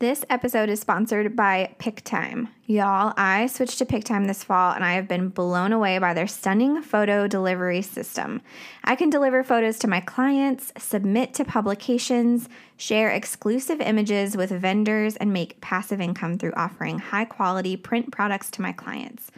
This episode is sponsored by Pic-Time. Y'all, I switched to Pic-Time this fall and I have been blown away by their stunning photo delivery system. I can deliver photos to my clients, submit to publications, share exclusive images with vendors, and make passive income through offering high-quality print products to my clients.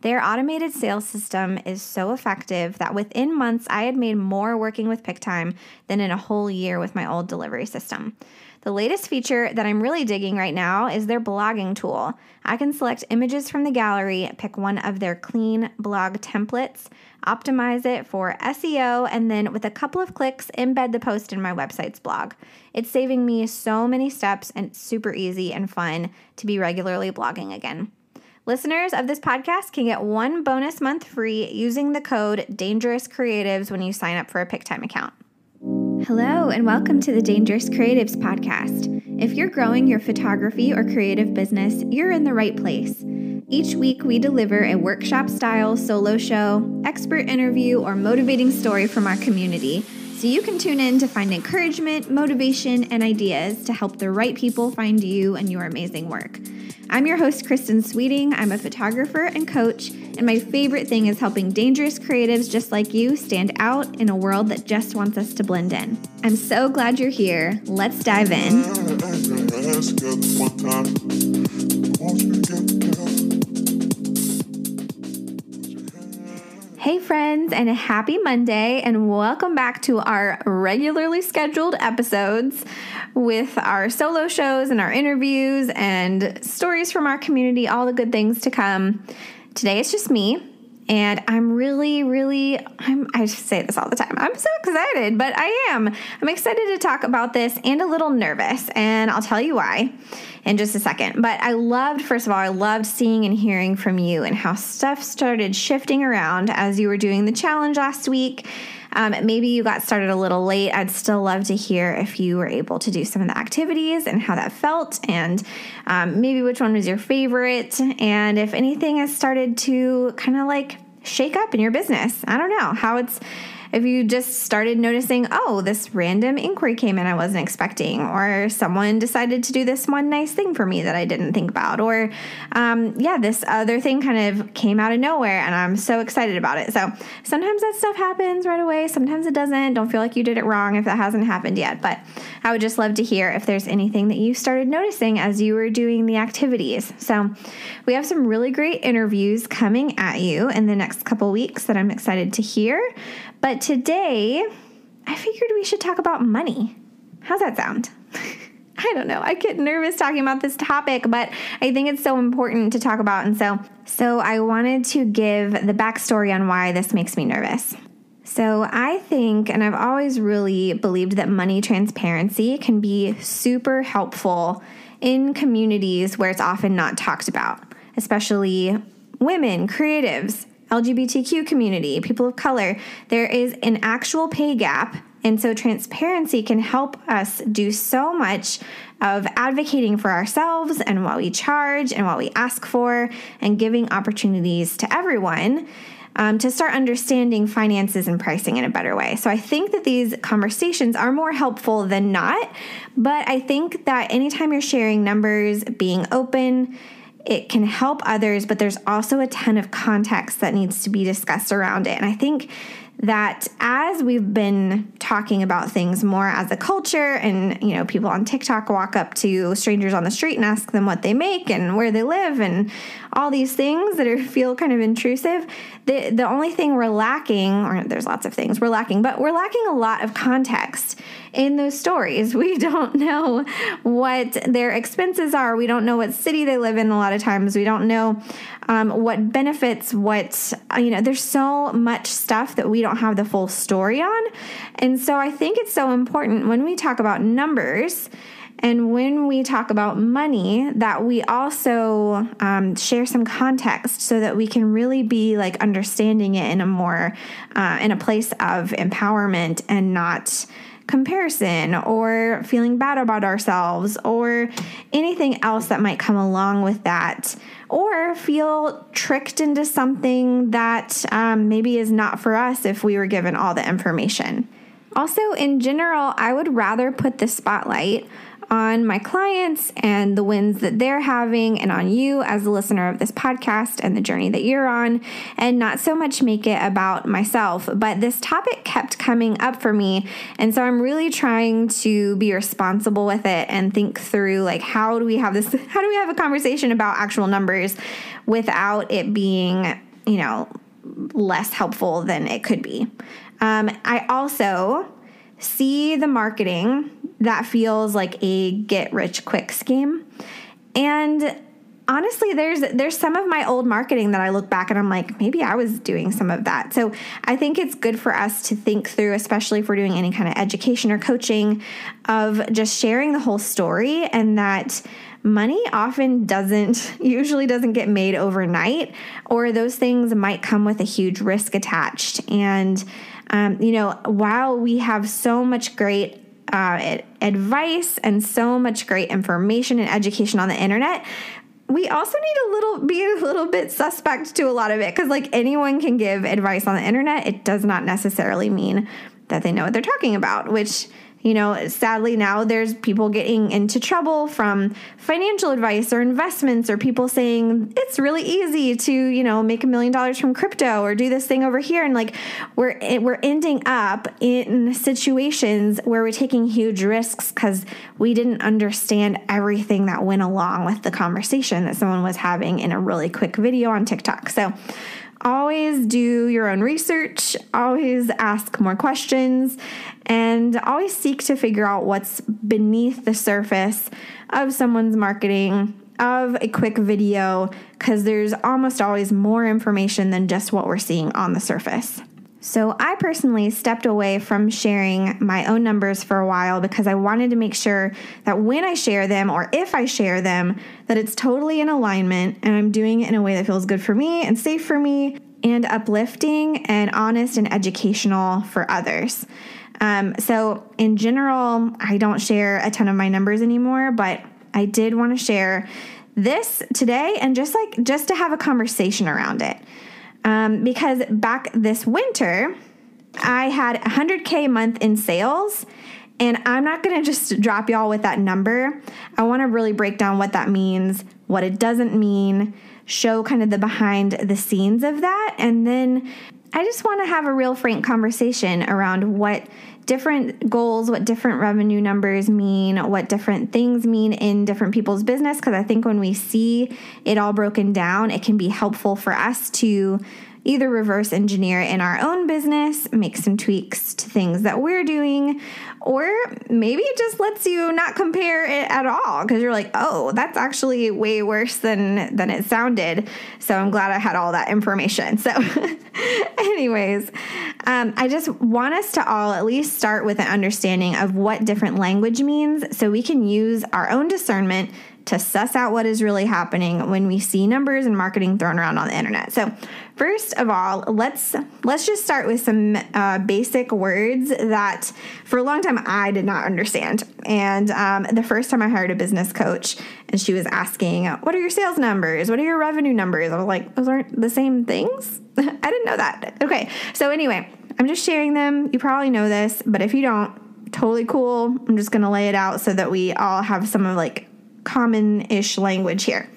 Their automated sales system is so effective that within months I had made more working with Pic-Time than in a whole year with my old delivery system. The latest feature that I'm really digging right now is their blogging tool. I can select images from the gallery, pick one of their clean blog templates, optimize it for SEO, and then with a couple of clicks, embed the post in my website's blog. It's saving me so many steps and it's super easy and fun to be regularly blogging again. Listeners of this podcast can get one bonus month free using the code DangerousCreatives when you sign up for a Pic-Time account. Hello, and welcome to the Dangerous Creatives Podcast. If you're growing your photography or creative business, you're in the right place. Each week, we deliver a workshop-style solo show, expert interview, or motivating story from our community, so you can tune in to find encouragement, motivation, and ideas to help the right people find you and your amazing work. I'm your host, Kristen Sweeting. I'm a photographer and coach, and my favorite thing is helping dangerous creatives just like you stand out in a world that just wants us to blend in. I'm so glad you're here. Let's dive in. Hey friends, and a happy Monday, and welcome back to our regularly scheduled episodes with our solo shows and our interviews and stories from our community, all the good things to come. Today it's just me, and I'm I say this all the time, I'm so excited, but I'm excited to talk about this and a little nervous, and I'll tell you why in just a second. But I loved seeing and hearing from you and how stuff started shifting around as you were doing the challenge last week. Maybe you got started a little late. I'd still love to hear if you were able to do some of the activities and how that felt, and maybe which one was your favorite, and if anything has started to kind of like shake up in your business. I don't know how it's, if you just started noticing, oh, this random inquiry came in I wasn't expecting, or someone decided to do this one nice thing for me that I didn't think about, or this other thing kind of came out of nowhere and I'm so excited about it. So sometimes that stuff happens right away. Sometimes it doesn't. Don't feel like you did it wrong if that hasn't happened yet. But I would just love to hear if there's anything that you started noticing as you were doing the activities. So we have some really great interviews coming at you in the next couple weeks that I'm excited to hear. But today, I figured we should talk about money. How's that sound? I don't know. I get nervous talking about this topic, but I think it's so important to talk about. And so I wanted to give the backstory on why this makes me nervous. So I think, and I've always really believed that money transparency can be super helpful in communities where it's often not talked about, especially women, creatives, LGBTQ community, people of color. There is an actual pay gap, and so transparency can help us do so much of advocating for ourselves and what we charge and what we ask for, and giving opportunities to everyone to start understanding finances and pricing in a better way. So I think that these conversations are more helpful than not, but I think that anytime you're sharing numbers, being open, it can help others, but there's also a ton of context that needs to be discussed around it. And I think that as we've been talking about things more as a culture, and people on TikTok walk up to strangers on the street and ask them what they make and where they live and all these things that feel kind of intrusive, the only thing we're lacking, or there's lots of things we're lacking, but we're lacking a lot of context in those stories. We don't know what their expenses are. We don't know what city they live in a lot of times. We don't know what benefits, there's so much stuff that we don't have the full story on. And so I think it's so important when we talk about numbers and when we talk about money that we also share some context so that we can really be like understanding it in a more, in a place of empowerment and not comparison or feeling bad about ourselves or anything else that might come along with that, or feel tricked into something that maybe is not for us if we were given all the information. Also, in general, I would rather put the spotlight on my clients and the wins that they're having and on you as a listener of this podcast and the journey that you're on, and not so much make it about myself. But this topic kept coming up for me, and so I'm really trying to be responsible with it and think through, like, how do we have a conversation about actual numbers without it being, you know, less helpful than it could be. I also see the marketing that feels like a get-rich-quick scheme. And honestly, there's some of my old marketing that I look back and I'm like, maybe I was doing some of that. So I think it's good for us to think through, especially if we're doing any kind of education or coaching, of just sharing the whole story, and that money usually doesn't get made overnight, or those things might come with a huge risk attached. And, you know, while we have so much great advice and so much great information and education on the internet, we also need be a little bit suspect to a lot of it, because like anyone can give advice on the internet. It does not necessarily mean that they know what they're talking about, which, you know, sadly now there's people getting into trouble from financial advice or investments, or people saying it's really easy to, you know, make $1 million from crypto or do this thing over here. And like we're ending up in situations where we're taking huge risks because we didn't understand everything that went along with the conversation that someone was having in a really quick video on TikTok. So always do your own research, always ask more questions, and always seek to figure out what's beneath the surface of someone's marketing, of a quick video, because there's almost always more information than just what we're seeing on the surface. So I personally stepped away from sharing my own numbers for a while because I wanted to make sure that when I share them, or if I share them, that it's totally in alignment and I'm doing it in a way that feels good for me and safe for me and uplifting and honest and educational for others. So in general, I don't share a ton of my numbers anymore, but I did want to share this today and just to have a conversation around it. Because back this winter, I had $100K a month in sales, and I'm not going to just drop y'all with that number. I want to really break down what that means, what it doesn't mean, show kind of the behind the scenes of that. And then I just want to have a real frank conversation around what different goals, what different revenue numbers mean, what different things mean in different people's business, because I think when we see it all broken down, it can be helpful for us to either reverse engineer in our own business, make some tweaks to things that we're doing, or maybe it just lets you not compare it at all because you're like, oh, that's actually way worse than it sounded. So I'm glad I had all that information. So anyways, I just want us to all at least start with an understanding of what different language means so we can use our own discernment to suss out what is really happening when we see numbers and marketing thrown around on the internet. So first of all, let's just start with some basic words that for a long time I did not understand. And the first time I hired a business coach and she was asking, what are your sales numbers? What are your revenue numbers? I was like, those aren't the same things. I didn't know that. Okay. So anyway, I'm just sharing them. You probably know this, but if you don't, totally cool. I'm just going to lay it out so that we all have some of like common-ish language here.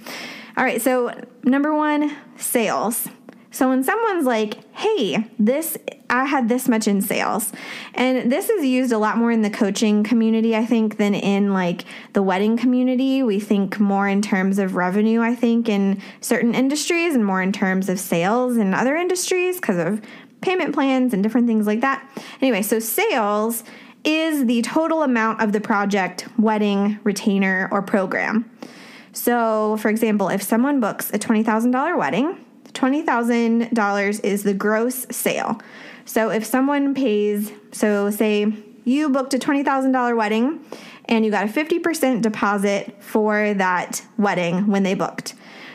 All right, so number one, sales. So when someone's like, hey, I had this much in sales, and this is used a lot more in the coaching community, I think, than in like the wedding community. We think more in terms of revenue, I think, in certain industries, and more in terms of sales in other industries because of payment plans and different things like that. Anyway, so sales is the total amount of the project, wedding, retainer, or program. So, for example, if someone books a $20,000 wedding, $20,000 is the gross sale. So if someone pays, so say you booked a $20,000 wedding and you got a 50% deposit for that wedding when they booked.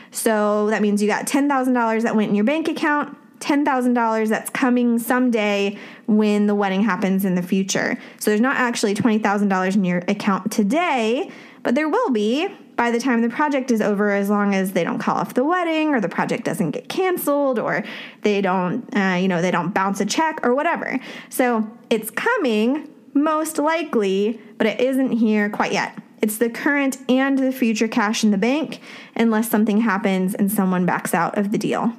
So that means you got $10,000 that went in your bank account, $10,000 that's coming someday when the wedding happens in the future. So there's not actually $20,000 in your account today, but there will be by the time the project is over, as long as they don't call off the wedding or the project doesn't get canceled or they don't, they don't bounce a check or whatever. So it's coming most likely, but it isn't here quite yet. It's the current and the future cash in the bank unless something happens and someone backs out of the deal.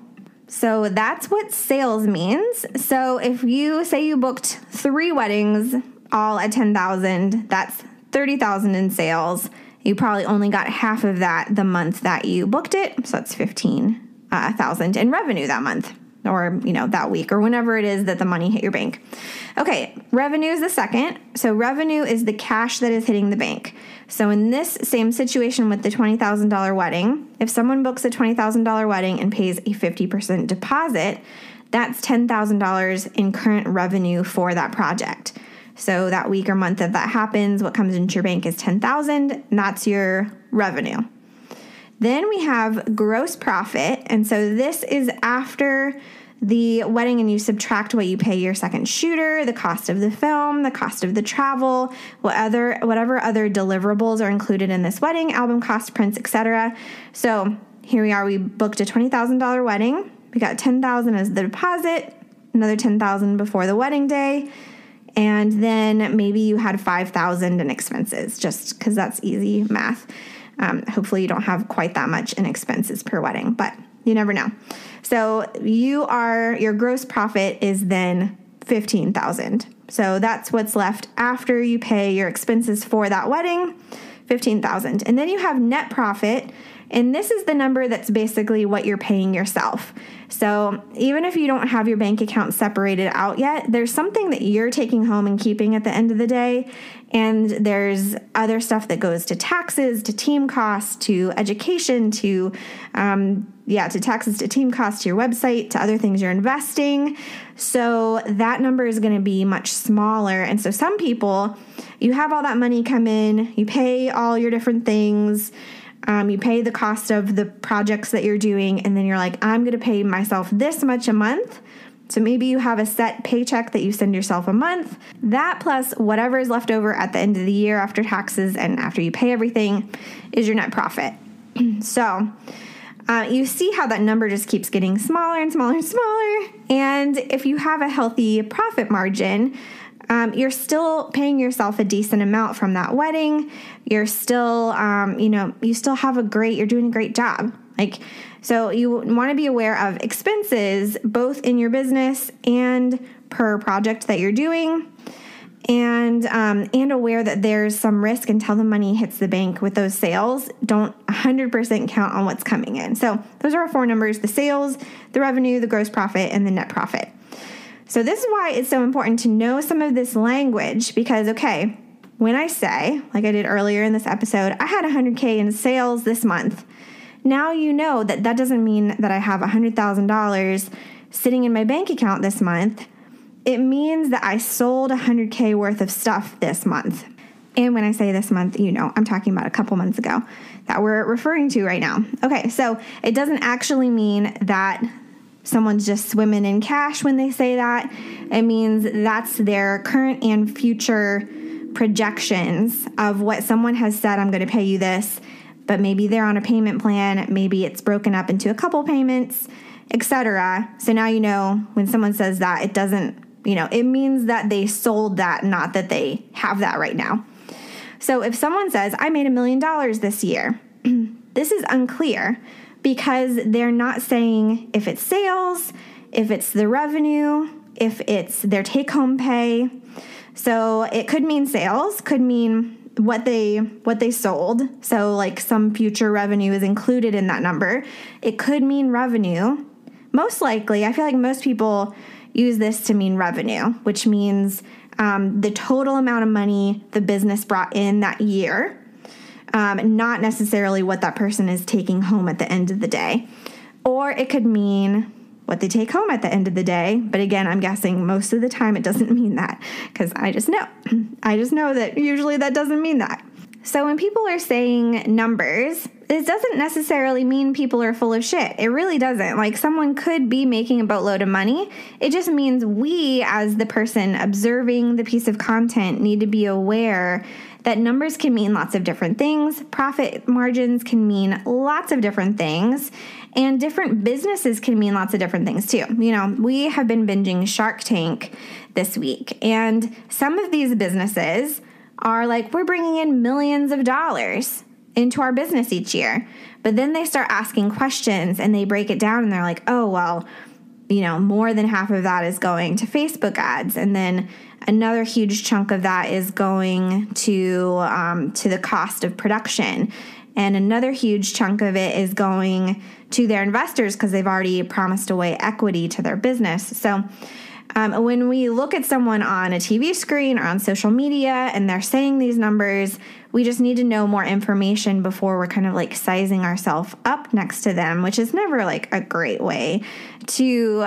So that's what sales means. So if you say you booked 3 weddings all at $10,000, that's $30,000 in sales. You probably only got half of that the month that you booked it. So that's $15,000 in revenue that month, or, you know, that week, or whenever it is that the money hit your bank. Okay, revenue is the second. So revenue is the cash that is hitting the bank. So in this same situation with the $20,000 wedding, if someone books a $20,000 wedding and pays a 50% deposit, that's $10,000 in current revenue for that project. So that week or month that that happens, what comes into your bank is $10,000, and that's your revenue. Then we have gross profit, and so this is after the wedding and you subtract what you pay your second shooter, the cost of the film, the cost of the travel, whatever other deliverables are included in this wedding, album cost, prints, etc. So here we are, we booked a $20,000 wedding, we got $10,000 as the deposit, another $10,000 before the wedding day, and then maybe you had $5,000 in expenses, just because that's easy math. Hopefully you don't have quite that much in expenses per wedding, but you never know. So your gross profit is then $15,000. So that's what's left after you pay your expenses for that wedding, $15,000. And then you have net profit, and this is the number that's basically what you're paying yourself. So even if you don't have your bank account separated out yet, there's something that you're taking home and keeping at the end of the day. And there's other stuff that goes to taxes, to team costs, to education, to your website, to other things you're investing. So that number is going to be much smaller. And so some people, you have all that money come in, you pay all your different things, you pay the cost of the projects that you're doing, and then you're like, I'm going to pay myself this much a month. So maybe you have a set paycheck that you send yourself a month. That plus whatever is left over at the end of the year after taxes and after you pay everything is your net profit. So you see how that number just keeps getting smaller and smaller and smaller. And if you have a healthy profit margin, you're still paying yourself a decent amount from that wedding. You're still, you still have you're doing a great job. So you want to be aware of expenses, both in your business and per project that you're doing, and aware that there's some risk until the money hits the bank with those sales. Don't 100% count on what's coming in. So those are our 4 numbers: the sales, the revenue, the gross profit, and the net profit. So this is why it's so important to know some of this language, because, okay, when I say, like I did earlier in this episode, I had $100K in sales this month. Now you know that doesn't mean that I have $100,000 sitting in my bank account this month. It means that I sold $100K worth of stuff this month. And when I say this month, you know, I'm talking about a couple months ago that we're referring to right now. Okay, so it doesn't actually mean that someone's just swimming in cash when they say that. It means that's their current and future projections of what someone has said, I'm going to pay you this, but maybe they're on a payment plan. Maybe it's broken up into a couple payments, etc. So now you know when someone says that, it doesn't, it means that they sold that, not that they have that right now. So if someone says, I made $1 million this year, this is unclear, because they're not saying if it's sales, if it's the revenue, if it's their take-home pay. So it could mean sales, could mean what they sold. So like some future revenue is included in that number. It could mean revenue. Most likely, I feel like most people use this to mean revenue, which means the total amount of money the business brought in that year. Not necessarily what that person is taking home at the end of the day. Or it could mean what they take home at the end of the day. But again, I'm guessing most of the time it doesn't mean that, because I just know that usually that doesn't mean that. So when people are saying numbers, it doesn't necessarily mean people are full of shit. It really doesn't. Like, someone could be making a boatload of money. It just means we, as the person observing the piece of content, need to be aware that numbers can mean lots of different things. Profit margins can mean lots of different things. And different businesses can mean lots of different things too. We have been binging Shark Tank this week. And some of these businesses are like, we're bringing in millions of dollars into our business each year. But then they start asking questions and they break it down and they're like, oh, well, you know, more than half of that is going to Facebook ads. And then another huge chunk of that is going to the cost of production. And another huge chunk of it is going to their investors because they've already promised away equity to their business. So when we look at someone on a TV screen or on social media and they're saying these numbers, we just need to know more information before we're kind of like sizing ourselves up next to them, which is never like a great way to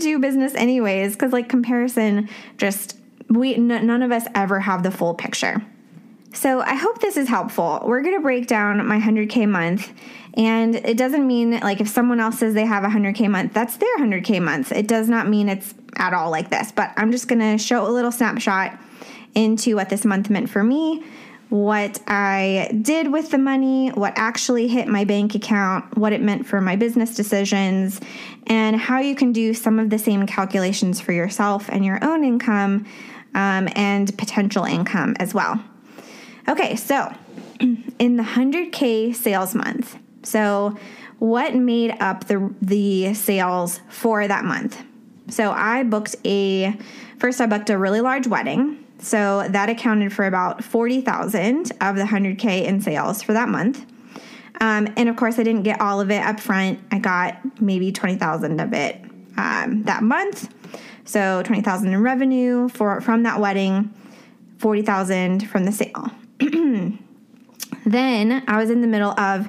do business anyways, because like comparison, just none of us ever have the full picture. So I hope this is helpful. We're going to break down my 100K month, and it doesn't mean like if someone else says they have a 100K month, that's their 100K month. It does not mean it's at all like this, but I'm just going to show a little snapshot into what this month meant for me, what I did with the money, what actually hit my bank account, what it meant for my business decisions, and how you can do some of the same calculations for yourself and your own income and potential income as well. Okay, so in the 100K sales month, so what made up the sales for that month? So I booked a really large wedding. So that accounted for about $40,000 of the 100K in sales for that month. And of course, I didn't get all of it up front. I got maybe $20,000 of it that month. So $20,000 in revenue from that wedding, $40,000 from the sale. Then I was in the middle of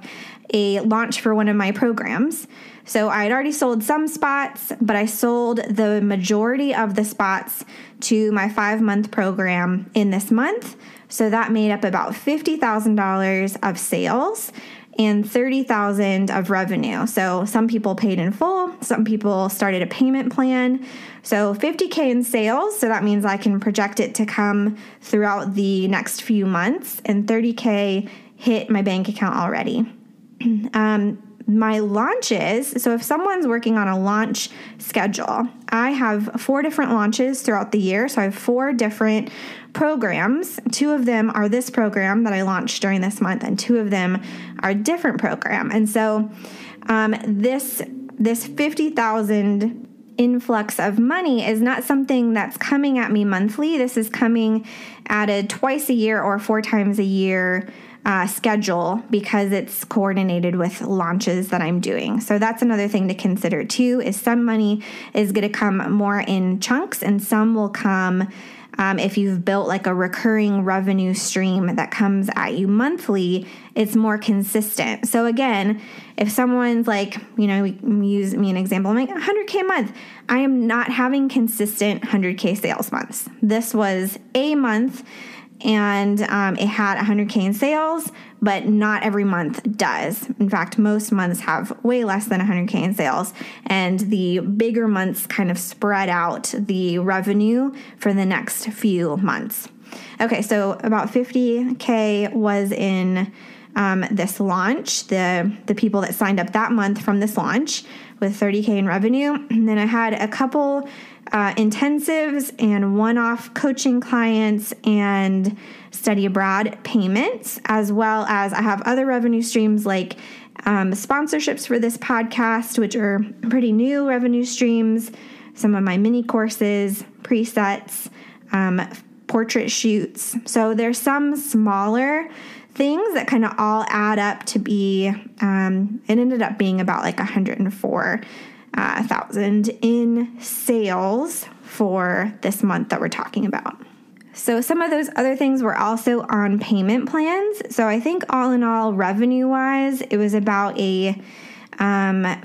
a launch for one of my programs. So I had already sold some spots, but I sold the majority of the spots to my 5-month program in this month. So that made up about $50,000 of sales and $30,000 of revenue. So some people paid in full, some people started a payment plan. So $50K in sales, so that means I can project it to come throughout the next few months, and $30K hit my bank account already. My launches, so if someone's working on a launch schedule, I have 4 different launches throughout the year. So I have 4 different programs. 2 of them are this program that I launched during this month, and 2 of them are a different program. And so this $50,000 influx of money is not something that's coming at me monthly. This is coming at a twice a year or 4 times a year schedule because it's coordinated with launches that I'm doing. So that's another thing to consider too, is some money is going to come more in chunks, and some will come if you've built like a recurring revenue stream that comes at you monthly, it's more consistent. So again, if someone's like, you know, use me an example, I'm like 100K month, I am not having consistent 100K sales months. This was a month, and it had 100K in sales, but not every month does. In fact, most months have way less than 100K in sales, and the bigger months kind of spread out the revenue for the next few months. Okay, so about 50K was in this launch, the people that signed up that month from this launch, with 30K in revenue. And then I had a couple intensives and one-off coaching clients and study abroad payments, as well as I have other revenue streams like sponsorships for this podcast, which are pretty new revenue streams, some of my mini courses, presets, portrait shoots. So there's some smaller things that kind of all add up to be, it ended up being about like 104 1,000 in sales for this month that we're talking about. So some of those other things were also on payment plans. So I think all in all, revenue-wise, it was about a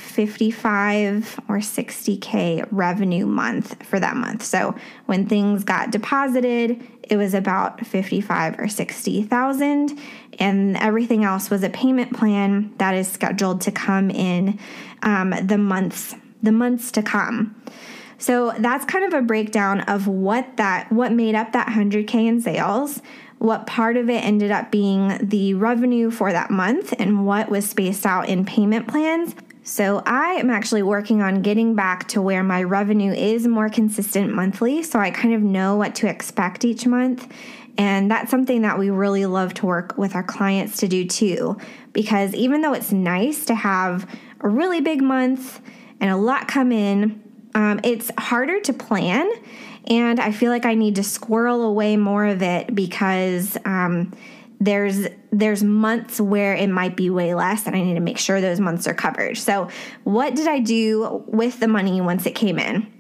55 or 60K revenue month for that month. So when things got deposited, it was about 55 or 60,000, and everything else was a payment plan that is scheduled to come in the months to come. So that's kind of a breakdown of what made up that 100K in sales, what part of it ended up being the revenue for that month, and what was spaced out in payment plans. So I am actually working on getting back to where my revenue is more consistent monthly, so I kind of know what to expect each month, And that's something that we really love to work with our clients to do too, because even though it's nice to have a really big month and a lot come in, it's harder to plan. And I feel like I need to squirrel away more of it because there's months where it might be way less, and I need to make sure those months are covered. So what did I do with the money once it came in?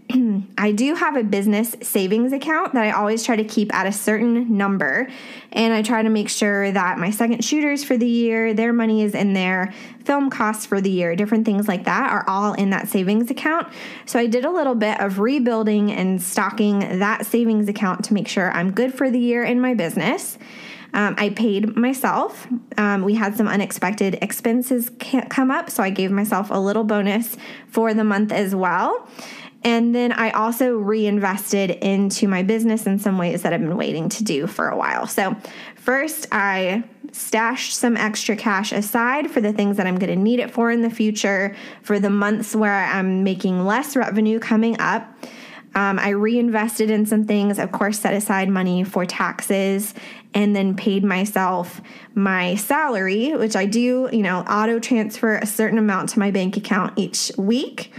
I do have a business savings account that I always try to keep at a certain number, and I try to make sure that my second shooters for the year, their money is in there, film costs for the year, different things like that are all in that savings account. So I did a little bit of rebuilding and stocking that savings account to make sure I'm good for the year in my business. I paid myself. We had some unexpected expenses come up, so I gave myself a little bonus for the month as well. And then I also reinvested into my business in some ways that I've been waiting to do for a while. So first, I stashed some extra cash aside for the things that I'm going to need it for in the future, for the months where I'm making less revenue coming up. I reinvested in some things, of course, set aside money for taxes, and then paid myself my salary, which I do, auto transfer a certain amount to my bank account each week.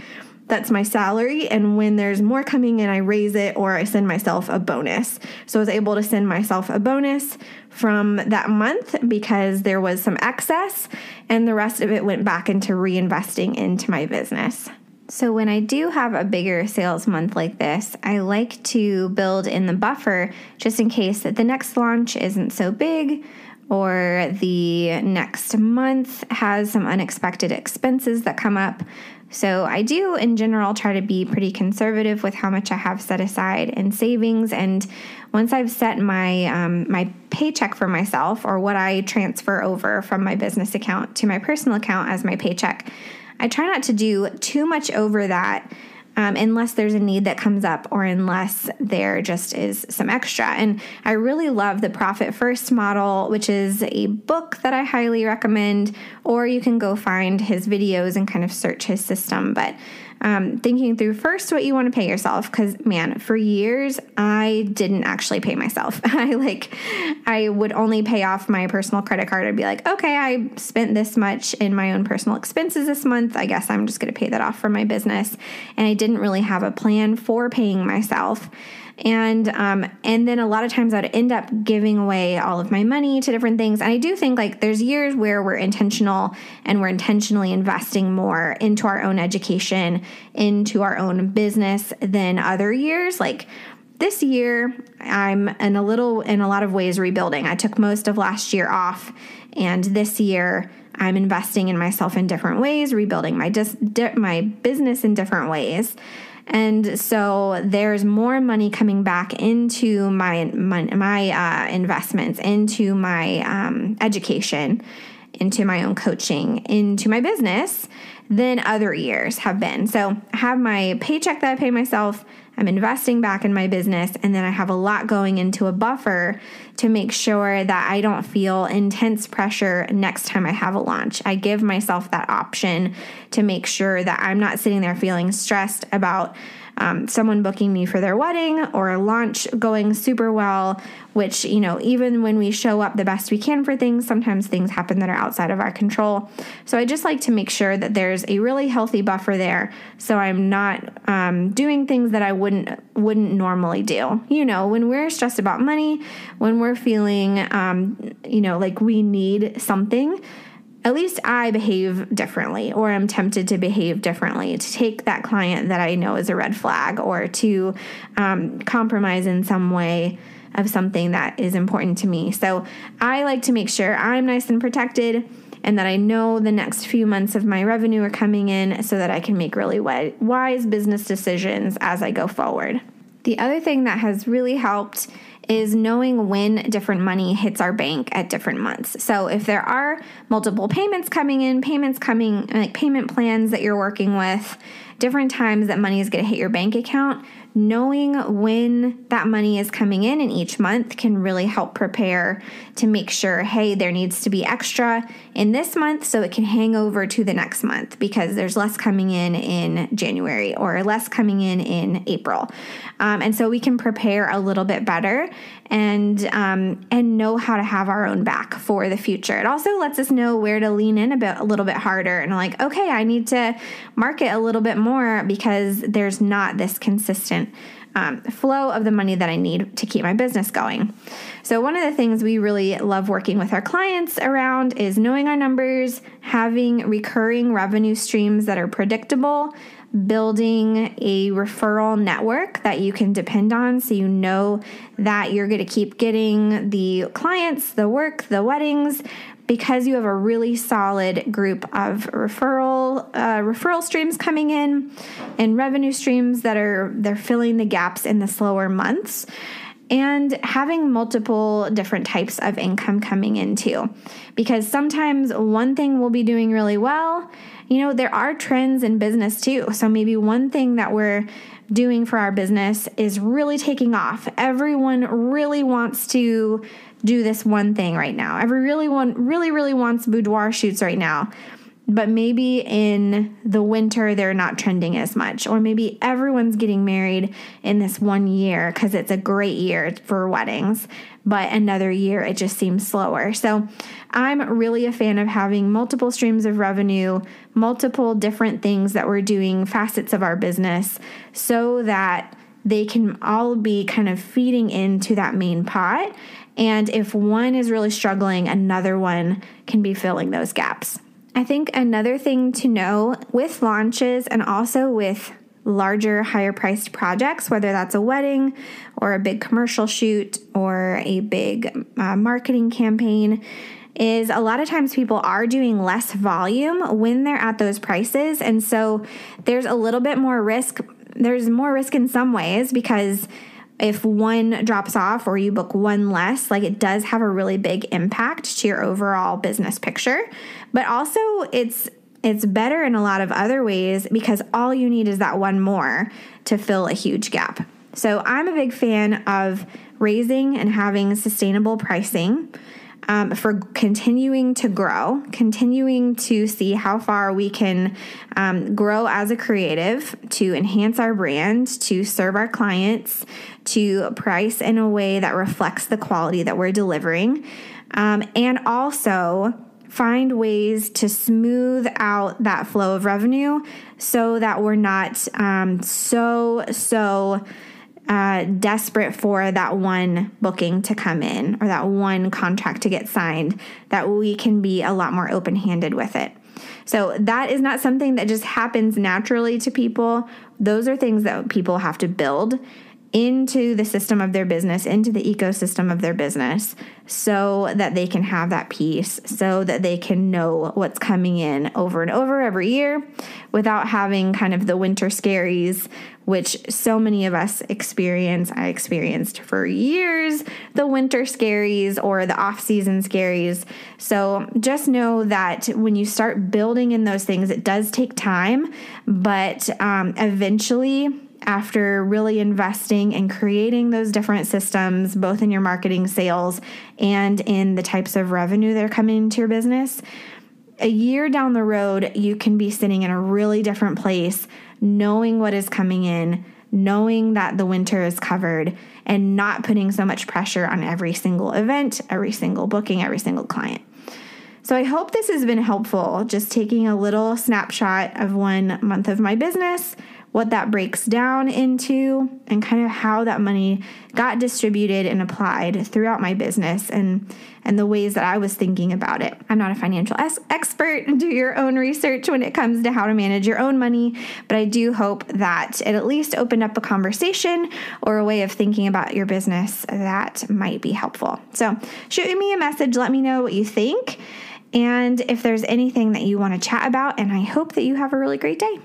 That's my salary. And when there's more coming in, I raise it or I send myself a bonus. So I was able to send myself a bonus from that month because there was some excess, and the rest of it went back into reinvesting into my business. So when I do have a bigger sales month like this, I like to build in the buffer just in case that the next launch isn't so big or the next month has some unexpected expenses that come up. So I do, in general, try to be pretty conservative with how much I have set aside in savings. And once I've set my my paycheck for myself, or what I transfer over from my business account to my personal account as my paycheck, I try not to do too much over that unless there's a need that comes up or unless there just is some extra. And I really love the Profit First model, which is a book that I highly recommend, or you can go find his videos and kind of search his system. But thinking through first what you want to pay yourself, because man, for years, I didn't actually pay myself. I would only pay off my personal credit card. I'd be like, okay, I spent this much in my own personal expenses this month. I guess I'm just going to pay that off for my business. And I didn't really have a plan for paying myself. And then a lot of times I'd end up giving away all of my money to different things. And I do think there's years where we're intentional and we're intentionally investing more into our own education, into our own business than other years. This year, I'm in a lot of ways rebuilding. I took most of last year off, and this year I'm investing in myself in different ways, rebuilding my business in different ways. And so there's more money coming back into my investments, into my education, into my own coaching, into my business than other years have been. So I have my paycheck that I pay myself, I'm investing back in my business, and then I have a lot going into a buffer to make sure that I don't feel intense pressure next time I have a launch. I give myself that option to make sure that I'm not sitting there feeling stressed about someone booking me for their wedding or a launch going super well, which, even when we show up the best we can for things, sometimes things happen that are outside of our control. So I just like to make sure that there's a really healthy buffer there, so I'm not doing things that I wouldn't normally do. When we're stressed about money, when we're feeling, like we need something, at least I behave differently, or I'm tempted to behave differently, to take that client that I know is a red flag, or to compromise in some way of something that is important to me. So I like to make sure I'm nice and protected, and that I know the next few months of my revenue are coming in so that I can make really wise business decisions as I go forward. The other thing that has really helped is knowing when different money hits our bank at different months. So if there are multiple payments coming in, payment plans that you're working with, different times that money is going to hit your bank account, knowing when that money is coming in each month can really help prepare to make sure, hey, there needs to be extra in this month so it can hang over to the next month because there's less coming in January or less coming in April. And so we can prepare a little bit better and know how to have our own back for the future. It also lets us know where to lean in a little bit harder and like, okay, I need to market a little bit more because there's not this consistent flow of the money that I need to keep my business going. So one of the things we really love working with our clients around is knowing our numbers, having recurring revenue streams that are predictable, building a referral network that you can depend on so you know that you're going to keep getting the clients, the work, the weddings, because you have a really solid group of referral streams coming in and revenue streams that they're filling the gaps in the slower months, and having multiple different types of income coming in too. Because sometimes one thing will be doing really well. You know, there are trends in business too. So maybe one thing that we're doing for our business is really taking off. Everyone really wants to do this one thing right now. Everyone really, really wants boudoir shoots right now. But maybe in the winter, they're not trending as much. Or maybe everyone's getting married in this one year because it's a great year for weddings. But another year, it just seems slower. So I'm really a fan of having multiple streams of revenue, multiple different things that we're doing, facets of our business, so that they can all be kind of feeding into that main pot. And if one is really struggling, another one can be filling those gaps. I think another thing to know with launches and also with larger, higher priced projects, whether that's a wedding or a big commercial shoot or a big marketing campaign, is a lot of times people are doing less volume when they're at those prices. And so there's a little bit more risk. There's more risk in some ways because if one drops off or you book one less, like it does have a really big impact to your overall business picture. But also it's better in a lot of other ways because all you need is that one more to fill a huge gap. So I'm a big fan of raising and having sustainable pricing for continuing to grow, continuing to see how far we can grow as a creative to enhance our brand, to serve our clients, to price in a way that reflects the quality that we're delivering, and also find ways to smooth out that flow of revenue so that we're not desperate for that one booking to come in or that one contract to get signed, that we can be a lot more open-handed with it. So that is not something that just happens naturally to people. Those are things that people have to build into the system of their business, into the ecosystem of their business, so that they can have that peace, so that they can know what's coming in over and over every year without having kind of the winter scaries, which so many of us experience. I experienced for years the winter scaries or the off-season scaries. So just know that when you start building in those things, it does take time, but eventually, after really investing and creating those different systems, both in your marketing, sales, and in the types of revenue that are coming into your business, a year down the road, you can be sitting in a really different place, knowing what is coming in, knowing that the winter is covered, and not putting so much pressure on every single event, every single booking, every single client. So I hope this has been helpful, just taking a little snapshot of 1 month of my business, what that breaks down into, and kind of how that money got distributed and applied throughout my business and the ways that I was thinking about it. I'm not a financial expert. Do your own research when it comes to how to manage your own money, but I do hope that it at least opened up a conversation or a way of thinking about your business that might be helpful. So shoot me a message. Let me know what you think and if there's anything that you want to chat about, and I hope that you have a really great day.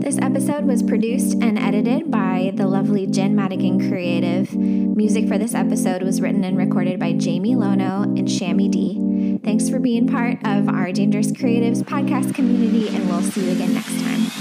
This episode was produced and edited by the lovely Jen Madigan Creative. Music for this episode was written and recorded by Jamie Lono and Shammy D. Thanks for being part of our Dangerous Creatives podcast community, and we'll see you again next time.